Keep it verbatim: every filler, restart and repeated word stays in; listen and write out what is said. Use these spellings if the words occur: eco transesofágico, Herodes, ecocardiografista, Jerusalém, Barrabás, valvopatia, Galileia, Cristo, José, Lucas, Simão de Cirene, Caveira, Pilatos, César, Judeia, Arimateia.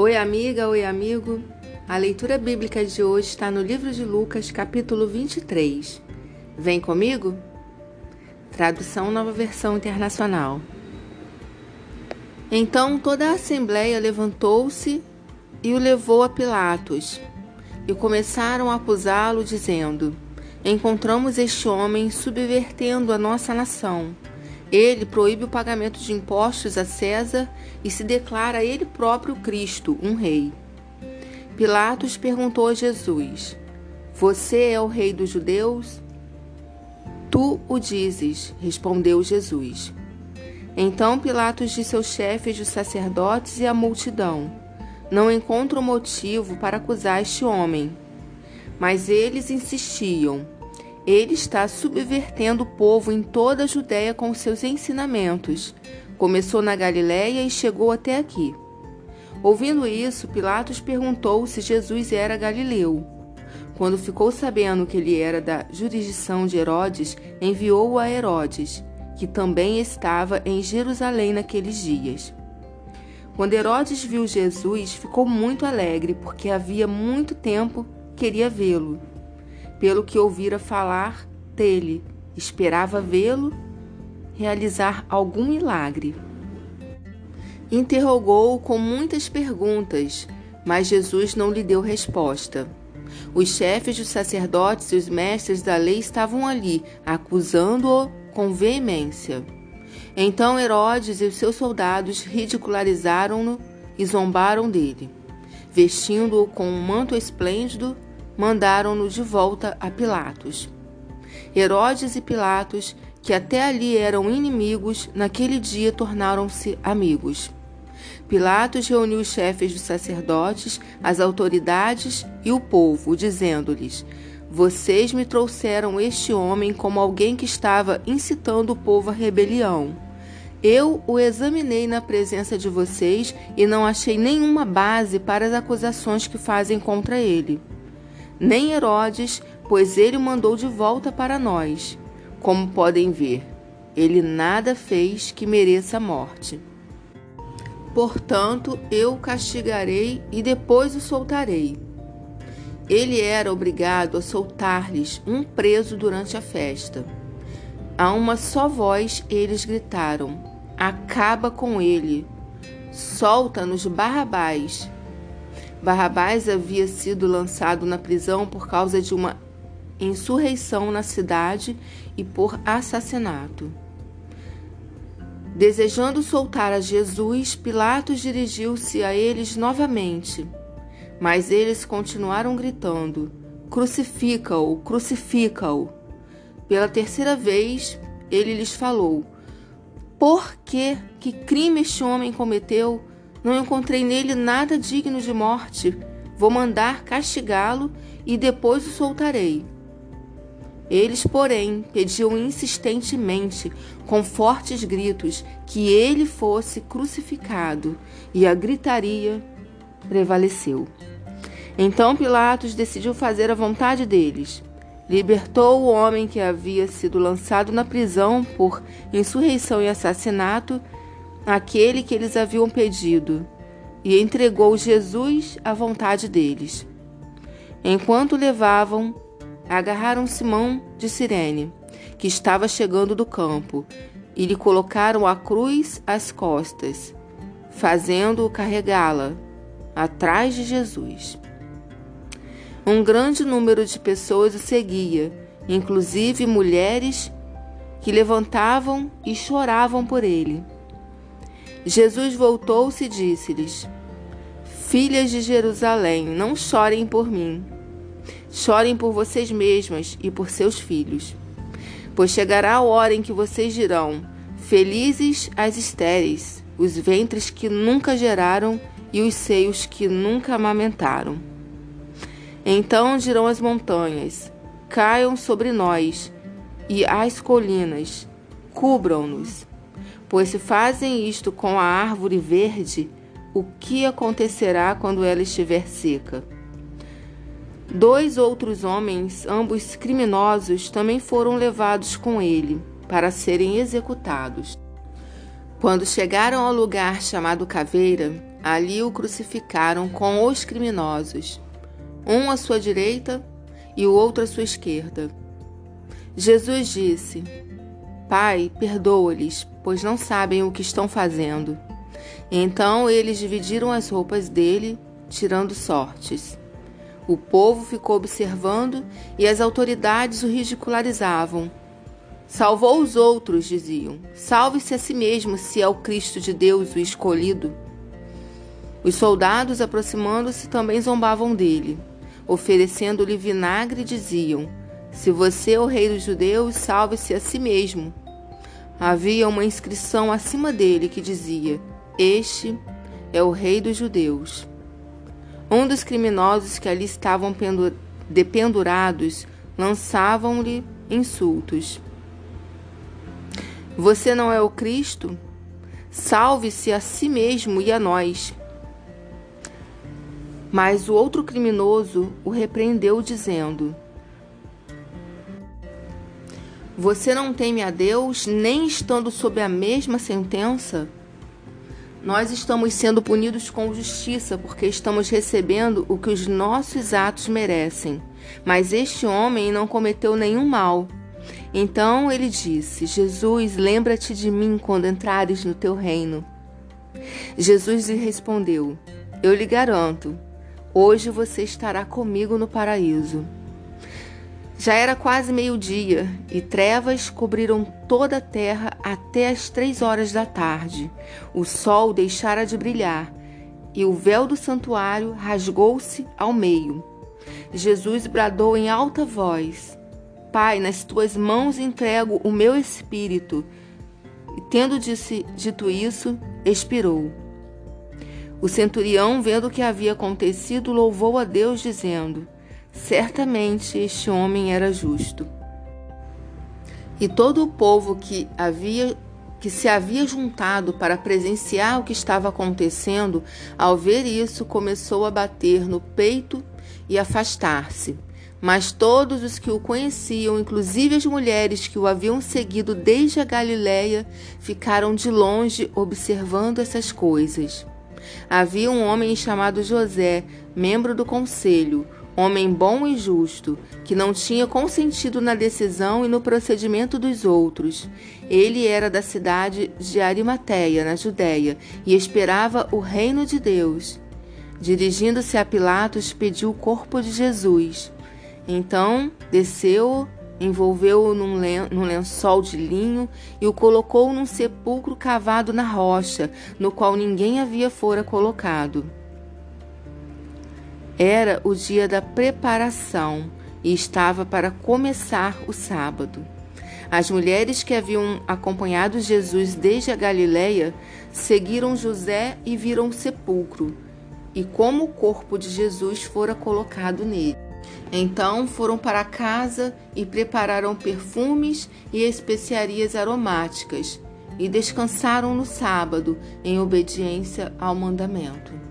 Oi amiga, oi amigo, a leitura bíblica de hoje está no livro de Lucas, capítulo vinte e três. Vem comigo? Tradução Nova Versão Internacional. Então toda a assembleia levantou-se e o levou a Pilatos, e começaram a acusá-lo, dizendo: Encontramos este homem subvertendo a nossa nação. Ele proíbe o pagamento de impostos a César e se declara ele próprio Cristo, um rei. Pilatos perguntou a Jesus: Você é o rei dos judeus? Tu o dizes, respondeu Jesus. Então Pilatos disse aos chefes dos sacerdotes e à multidão: Não encontro motivo para acusar este homem. Mas eles insistiam: Ele está subvertendo o povo em toda a Judeia com seus ensinamentos. Começou na Galileia e chegou até aqui. Ouvindo isso, Pilatos perguntou se Jesus era galileu. Quando ficou sabendo que ele era da jurisdição de Herodes, enviou-o a Herodes, que também estava em Jerusalém naqueles dias. Quando Herodes viu Jesus, ficou muito alegre, porque havia muito tempo queria vê-lo. Pelo que ouvira falar dele, esperava vê-lo realizar algum milagre. Interrogou-o com muitas perguntas, mas Jesus não lhe deu resposta. Os chefes dos sacerdotes e os mestres da lei estavam ali, acusando-o com veemência. Então Herodes e os seus soldados ridicularizaram-no e zombaram dele. Vestindo-o com um manto esplêndido, mandaram-no de volta a Pilatos. Herodes e Pilatos, que até ali eram inimigos, naquele dia tornaram-se amigos. Pilatos reuniu os chefes dos sacerdotes, as autoridades e o povo, dizendo-lhes: Vocês me trouxeram este homem como alguém que estava incitando o povo à rebelião. Eu o examinei na presença de vocês e não achei nenhuma base para as acusações que fazem contra ele. Nem Herodes, pois ele o mandou de volta para nós. Como podem ver, ele nada fez que mereça a morte. Portanto, eu o castigarei e depois o soltarei. Ele era obrigado a soltar-lhes um preso durante a festa. A uma só voz eles gritaram: Acaba com ele! Solta-nos Barrabás! Barrabás havia sido lançado na prisão por causa de uma insurreição na cidade e por assassinato. Desejando soltar a Jesus, Pilatos dirigiu-se a eles novamente, mas eles continuaram gritando: Crucifica-o, crucifica-o! Pela terceira vez, ele lhes falou: Por que, que crime este homem cometeu? Não encontrei nele nada digno de morte. Vou mandar castigá-lo e depois o soltarei. Eles, porém, pediam insistentemente, com fortes gritos, que ele fosse crucificado, e a gritaria prevaleceu. Então Pilatos decidiu fazer a vontade deles. Libertou o homem que havia sido lançado na prisão por insurreição e assassinato, aquele que eles haviam pedido, e entregou Jesus à vontade deles. Enquanto levavam, agarraram Simão de Cirene, que estava chegando do campo, e lhe colocaram a cruz às costas, fazendo-o carregá-la atrás de Jesus. Um grande número de pessoas o seguia, inclusive mulheres que levantavam e choravam por ele. Jesus voltou-se e disse-lhes: Filhas de Jerusalém, não chorem por mim. Chorem por vocês mesmas e por seus filhos. Pois chegará a hora em que vocês dirão: Felizes as estéreis, os ventres que nunca geraram e os seios que nunca amamentaram. Então dirão as montanhas: Caiam sobre nós, e as colinas: Cubram-nos. Pois se fazem isto com a árvore verde, o que acontecerá quando ela estiver seca? Dois outros homens, ambos criminosos, também foram levados com ele para serem executados. Quando chegaram ao lugar chamado Caveira, Ali o crucificaram com os criminosos, um à sua direita e o outro à sua esquerda. Jesus disse: Pai, perdoa-lhes, pois não sabem o que estão fazendo. Então eles dividiram as roupas dele, tirando sortes. O povo ficou observando e as autoridades o ridicularizavam. Salvou os outros, diziam. Salve-se a si mesmo, se é o Cristo de Deus, o escolhido. Os soldados, aproximando-se, também zombavam dele. Oferecendo-lhe vinagre, diziam: Se você é o rei dos judeus, salve-se a si mesmo. Havia uma inscrição acima dele que dizia: Este é o rei dos judeus. Um dos criminosos que ali estavam dependurados lançavam-lhe insultos. Você não é o Cristo? Salve-se a si mesmo e a nós. Mas o outro criminoso o repreendeu, dizendo: Você não teme a Deus, nem estando sob a mesma sentença? Nós estamos sendo punidos com justiça, porque estamos recebendo o que os nossos atos merecem. Mas este homem não cometeu nenhum mal. Então ele disse: Jesus, lembra-te de mim quando entrares no teu reino. Jesus lhe respondeu: Eu lhe garanto, hoje você estará comigo no paraíso. Já era quase meio-dia, e trevas cobriram toda a terra até as três horas da tarde. O sol deixara de brilhar, e o véu do santuário rasgou-se ao meio. Jesus bradou em alta voz: Pai, nas tuas mãos entrego o meu espírito. E tendo dito isso, expirou. O centurião, vendo o que havia acontecido, louvou a Deus, dizendo: Certamente este homem era justo. E todo o povo que, havia, que se havia juntado para presenciar o que estava acontecendo, ao ver isso, começou a bater no peito e afastar-se. Mas todos os que o conheciam, inclusive as mulheres que o haviam seguido desde a Galileia, ficaram de longe observando essas coisas. Havia um homem chamado José, membro do conselho, homem bom e justo, que não tinha consentido na decisão e no procedimento dos outros. Ele era da cidade de Arimateia, na Judeia, e esperava o reino de Deus. Dirigindo-se a Pilatos, pediu o corpo de Jesus. Então desceu, envolveu-o num lençol de linho e o colocou num sepulcro cavado na rocha, no qual ninguém havia fora colocado. Era o dia da preparação e estava para começar o sábado. As mulheres que haviam acompanhado Jesus desde a Galileia seguiram José e viram o sepulcro, e como o corpo de Jesus fora colocado nele. Então foram para casa e prepararam perfumes e especiarias aromáticas, e descansaram no sábado em obediência ao mandamento.